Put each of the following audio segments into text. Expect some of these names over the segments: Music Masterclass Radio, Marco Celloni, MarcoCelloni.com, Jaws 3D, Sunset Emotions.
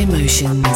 Emotions.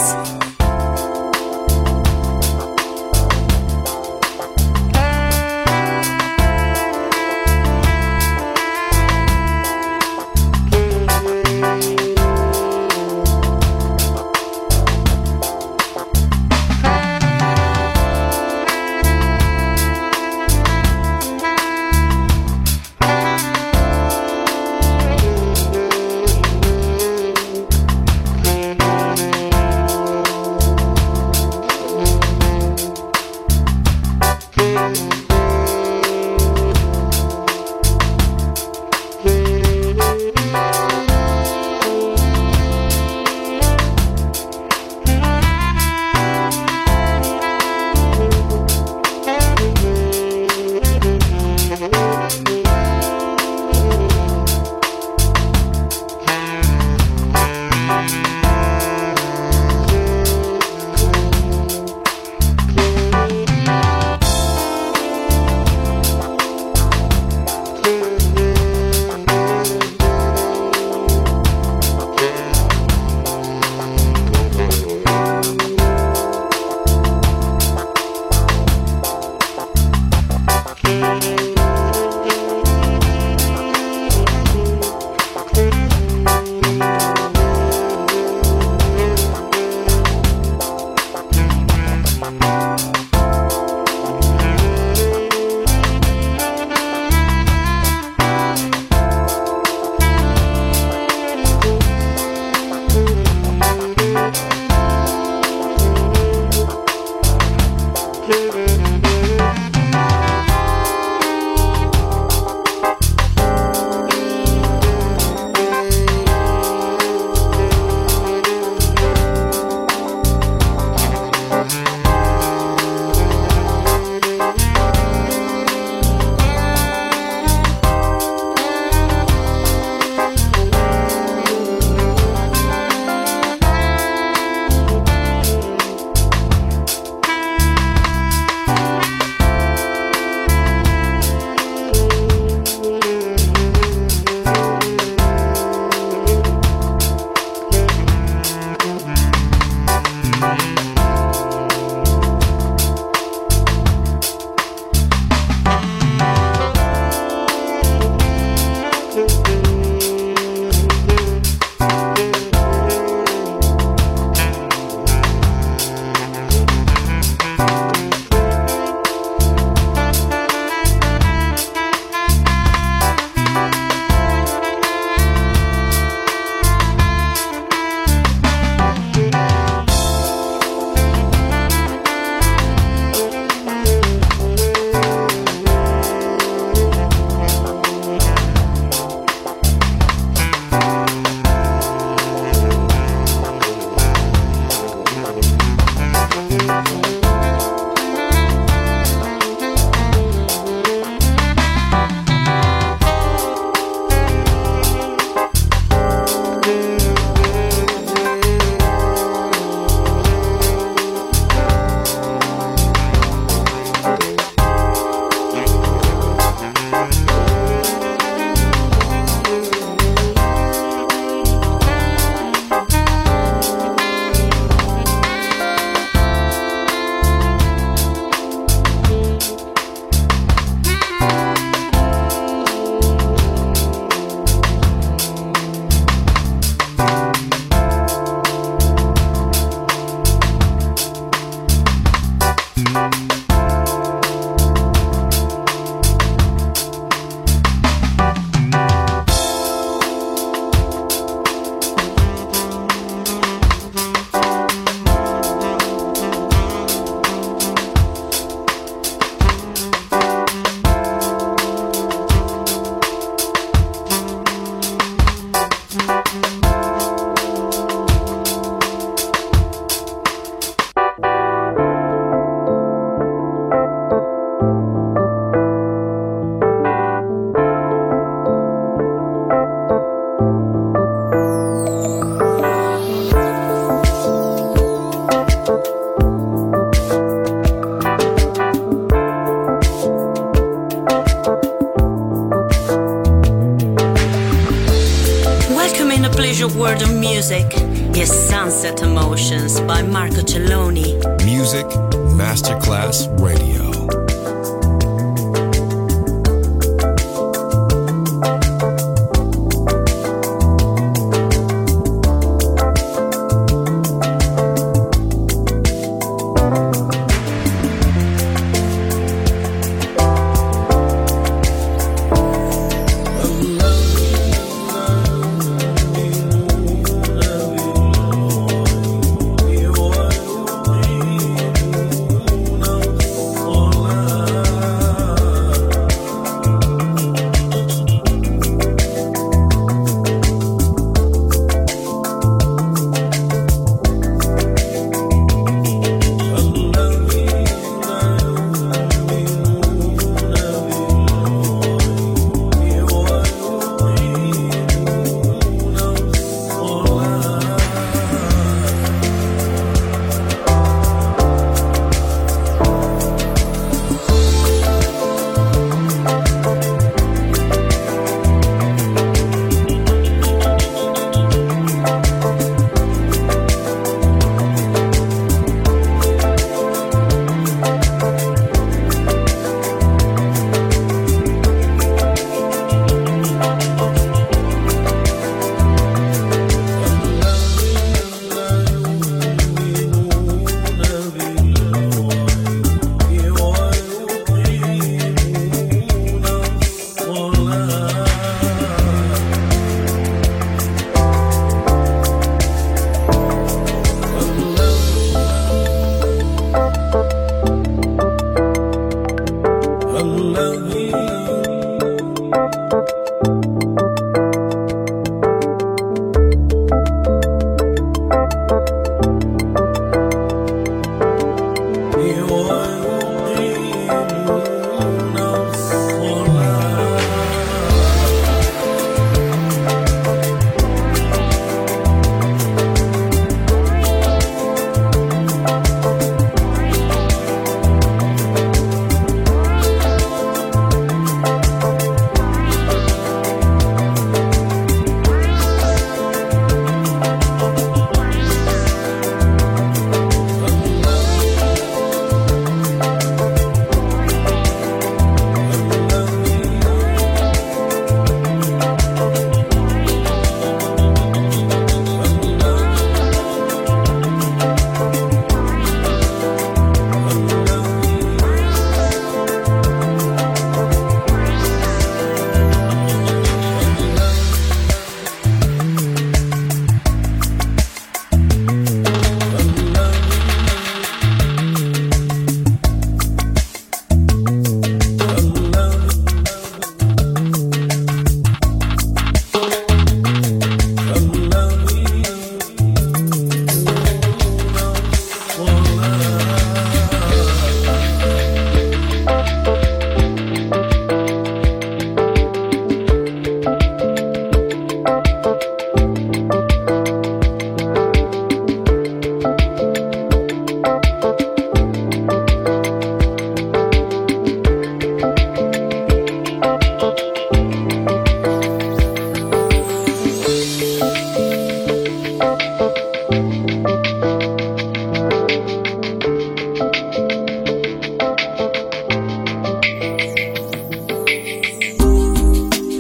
Word of music, yes, son. Sunset Emotions by Marco Celloni. Music Masterclass Radio.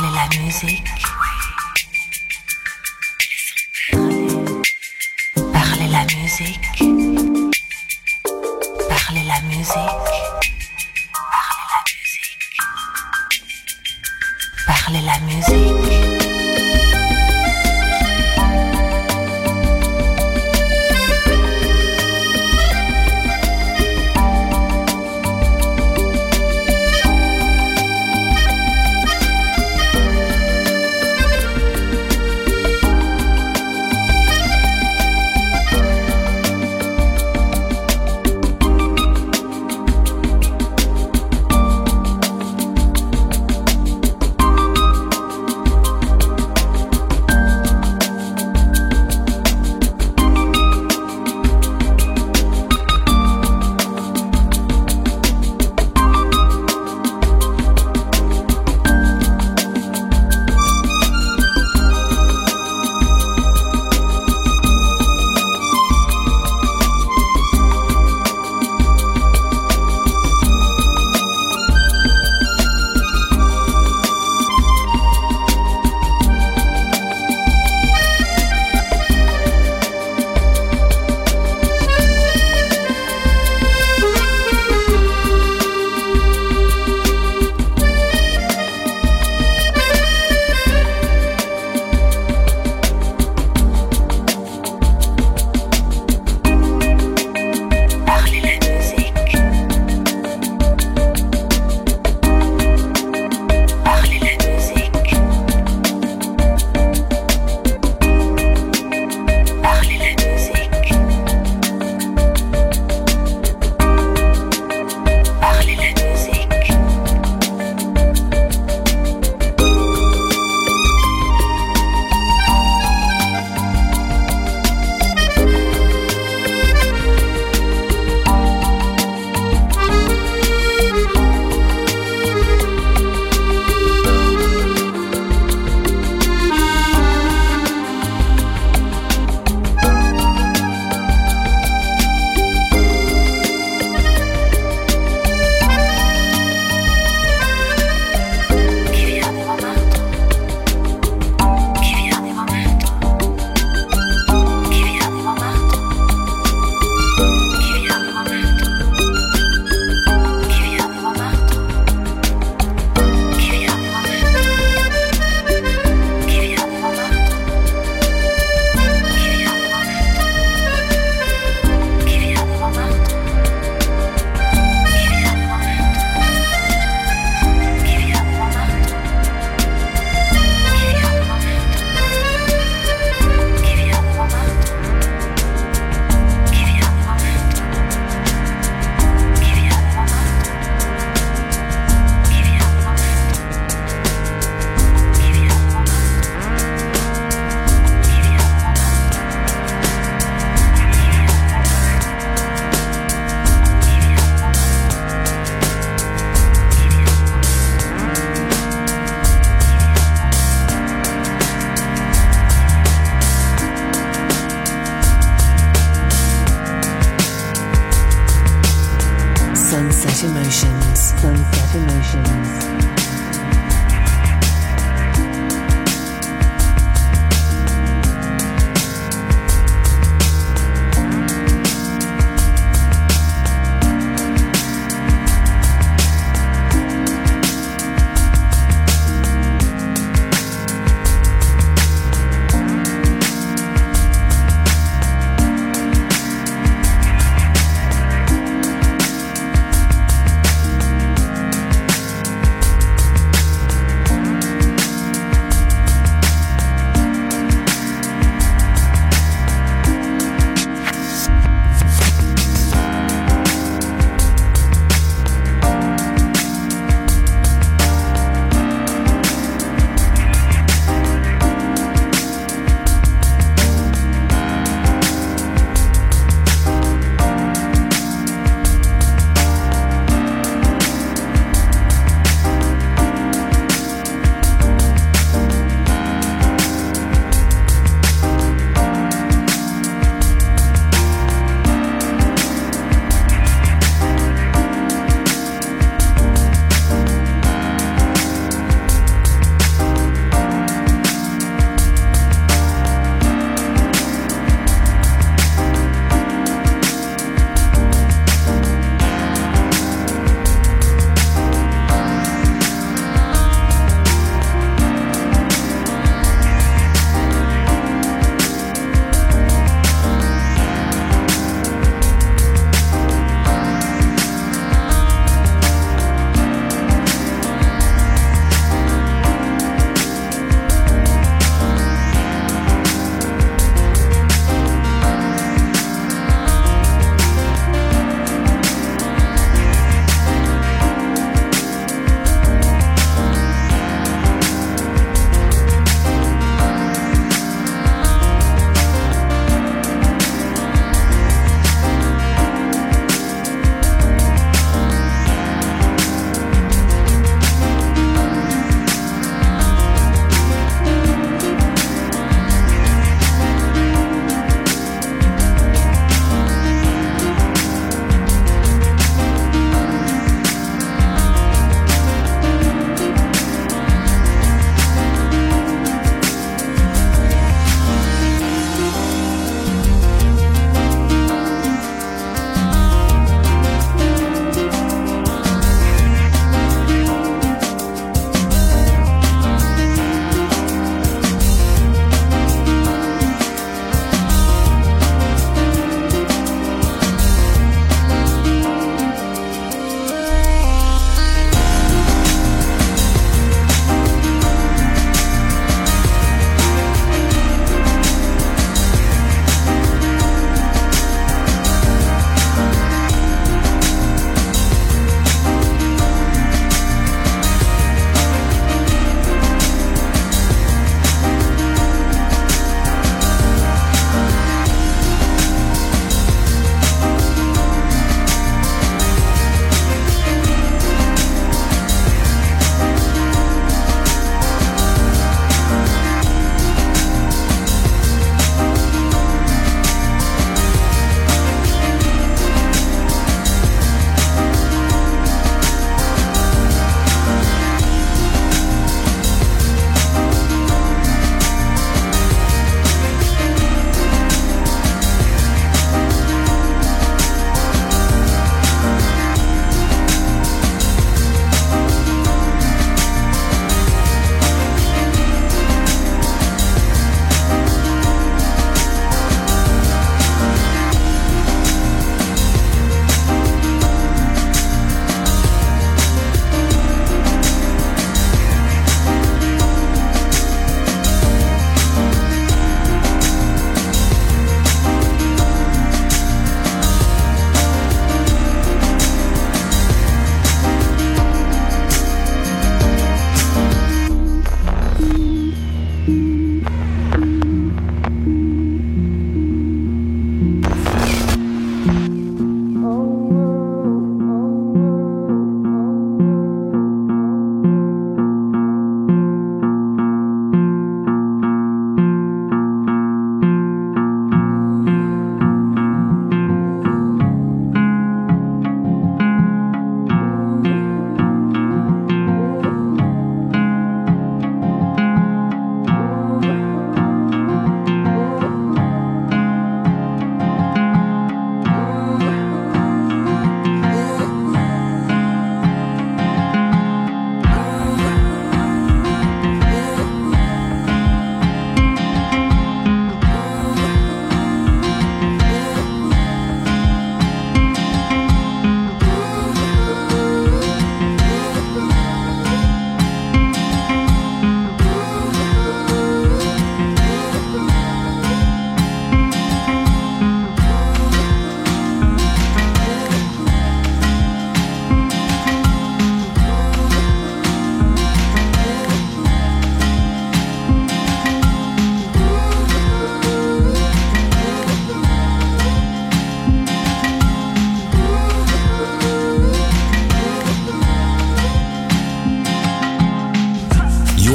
parler la musique. Parler la musique. Parler la musique. Parler la musique.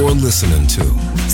You're listening to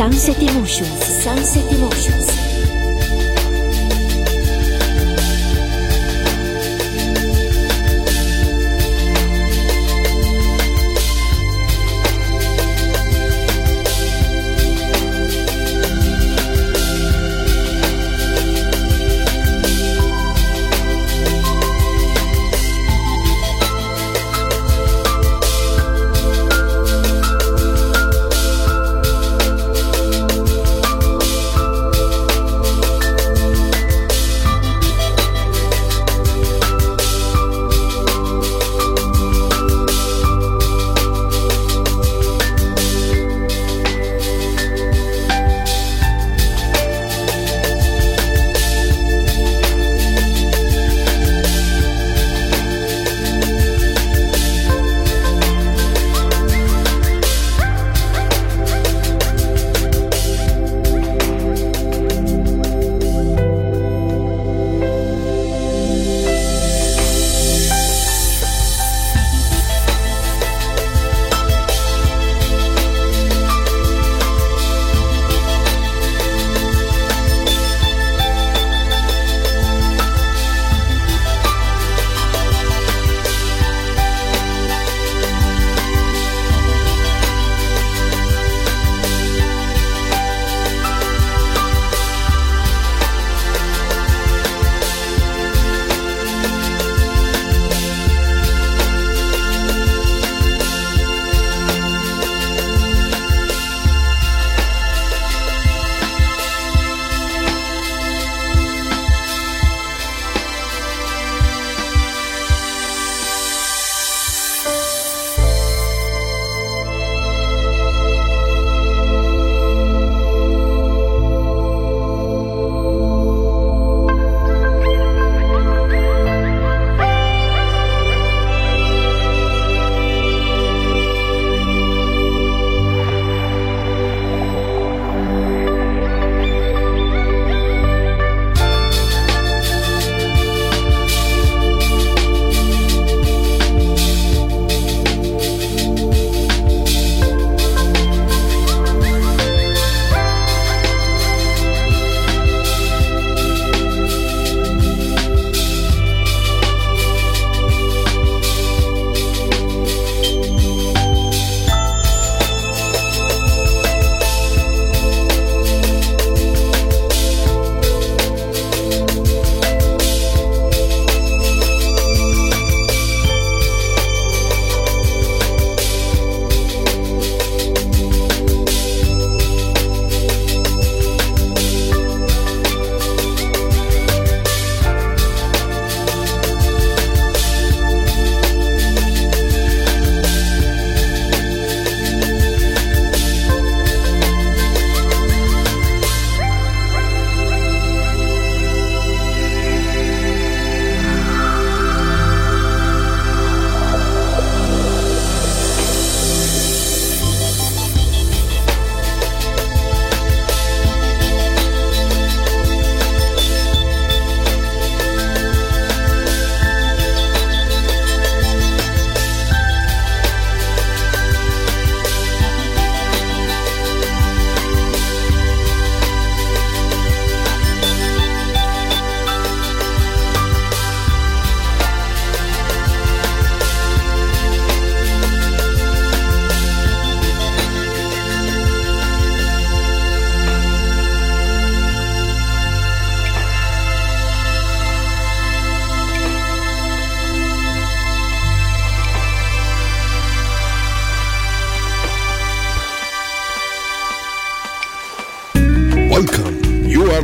Sunset Emotions, Sunset Emotions.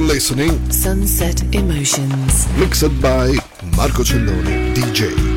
Listening. Sunset Emotions, mixed by Marco Celloni, DJ.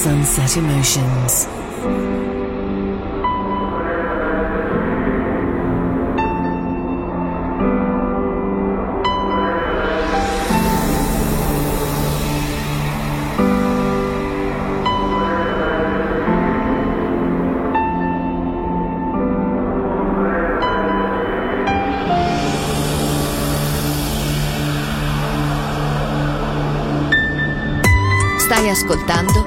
Sunset Emotions. Ascoltando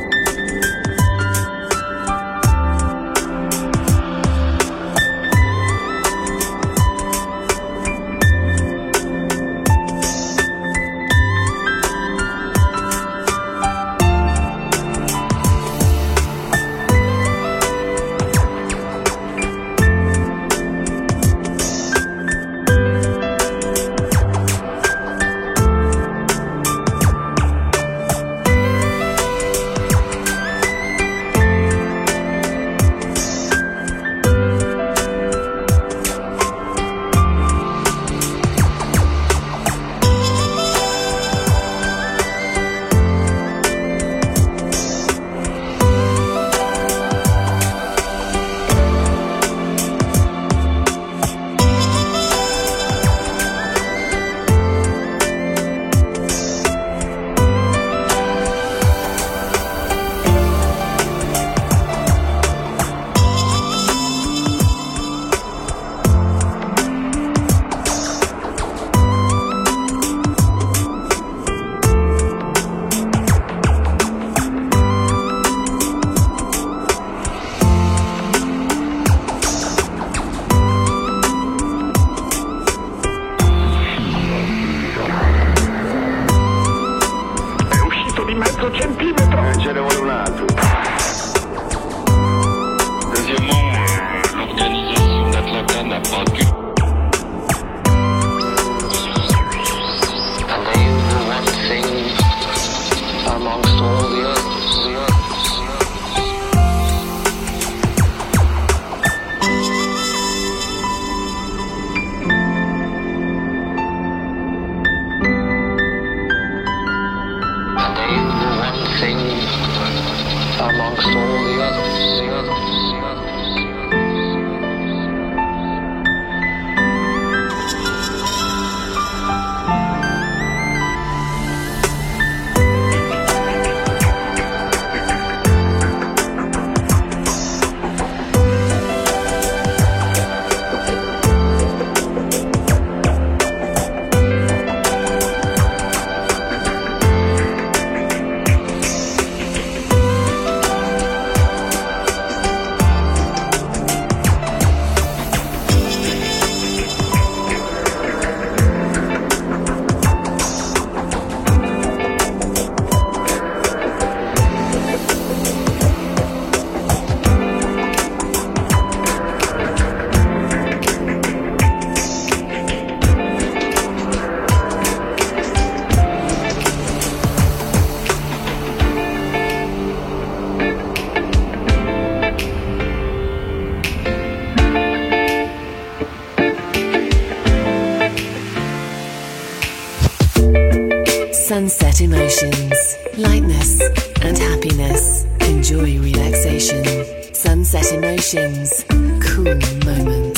Sunset Emotions, lightness and happiness. Enjoy relaxation. Sunset Emotions, cool moments.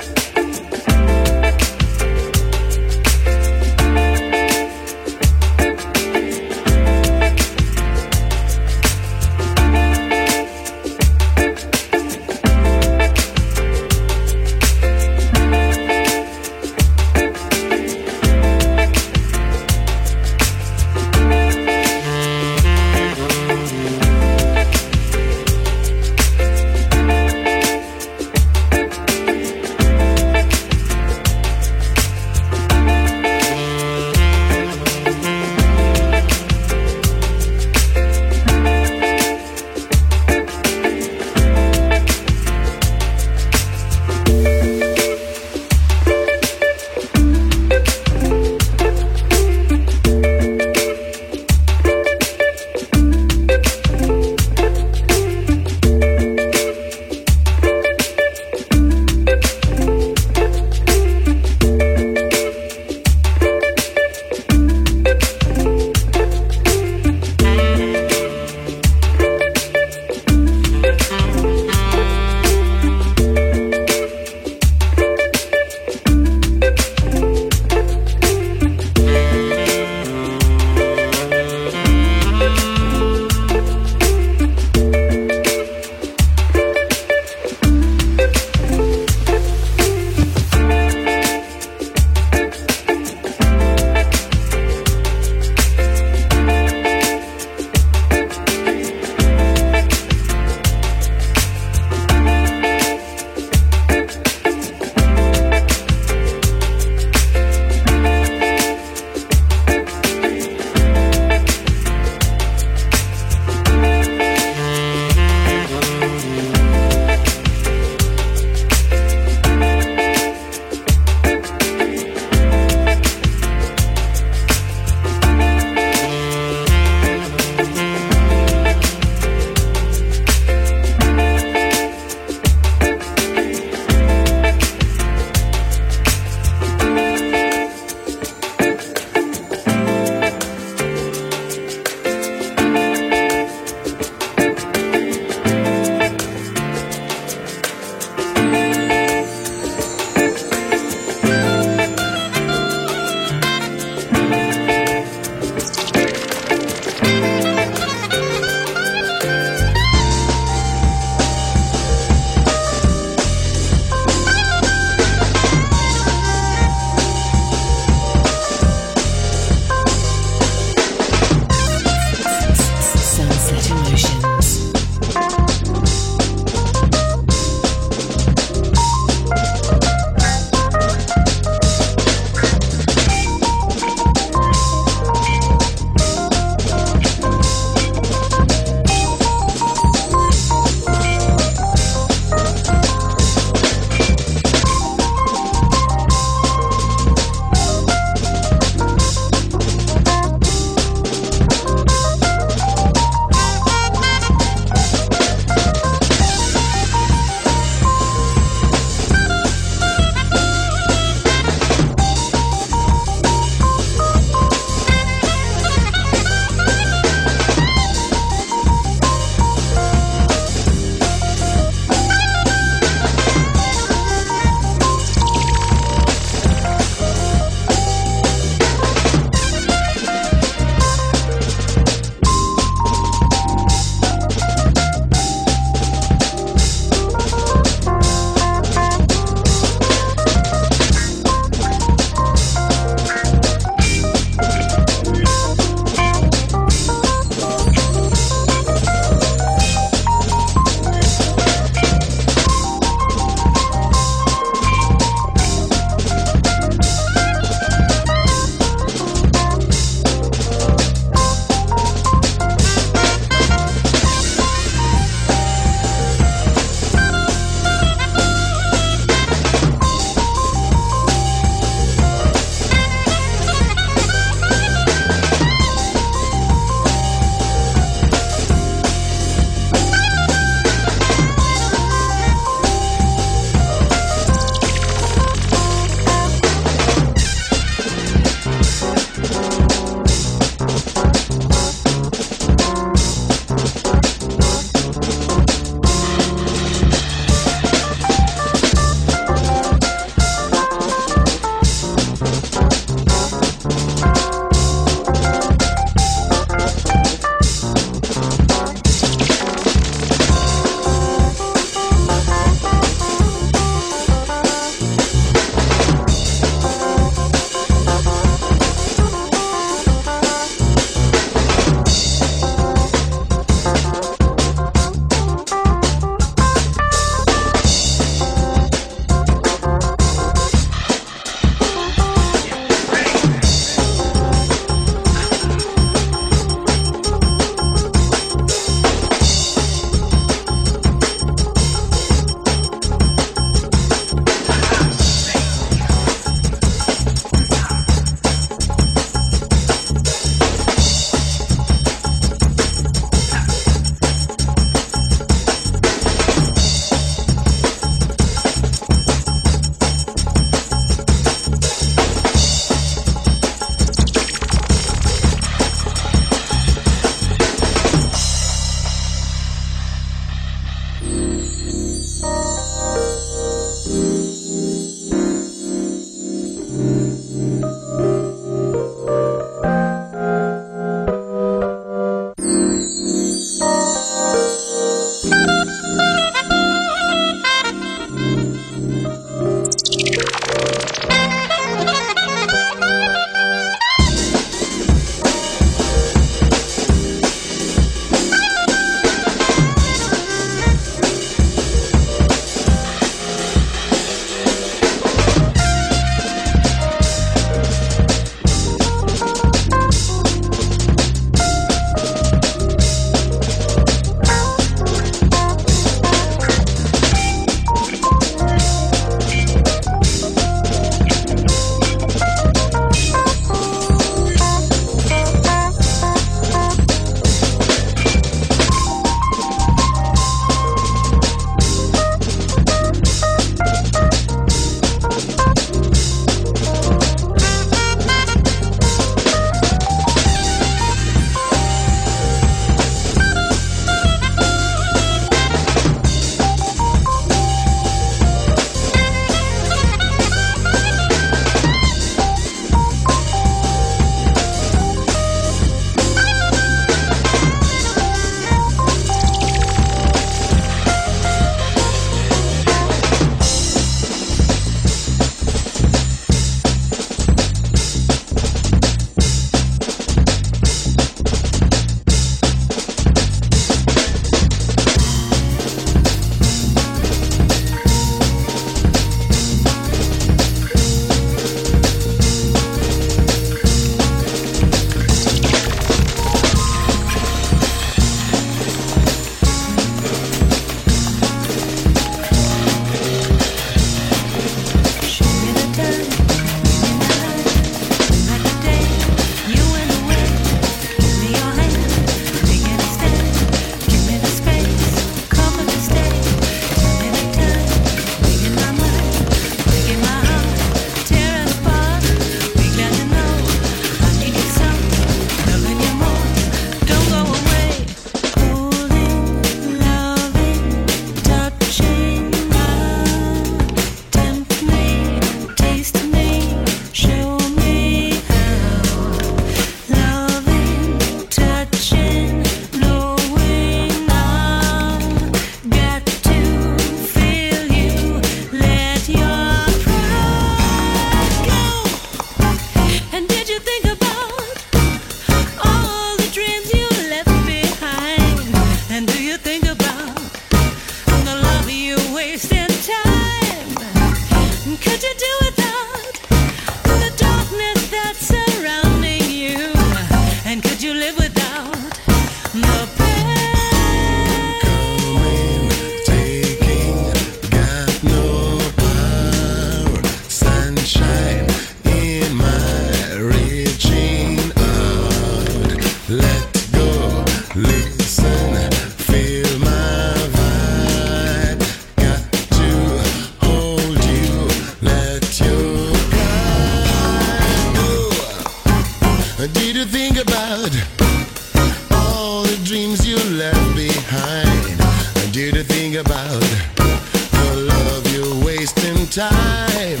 wasting time.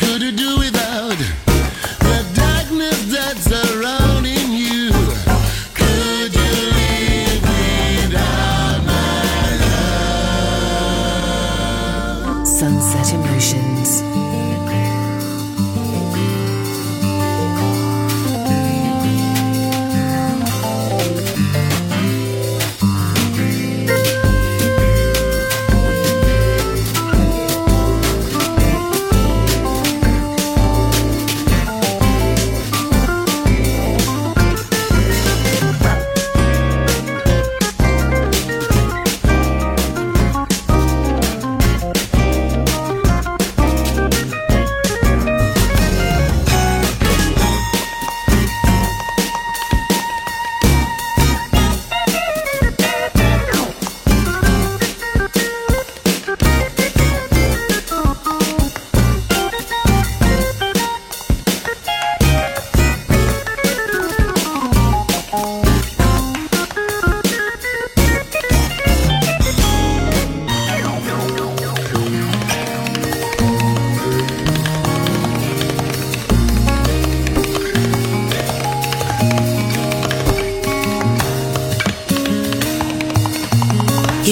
Could you do without the darkness that's surrounding you? Could you live without my love? Sunset Emotions.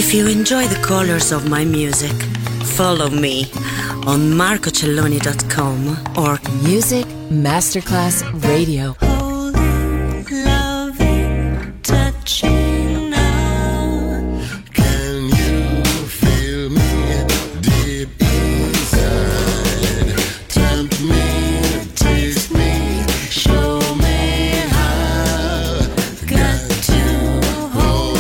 If you enjoy the colors of my music, follow me on MarcoCelloni.com or Music Masterclass Radio. Holding, loving, touching now. Can you feel me deep inside? Tempt me, taste me, show me how. Got to hold.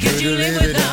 Could you live without?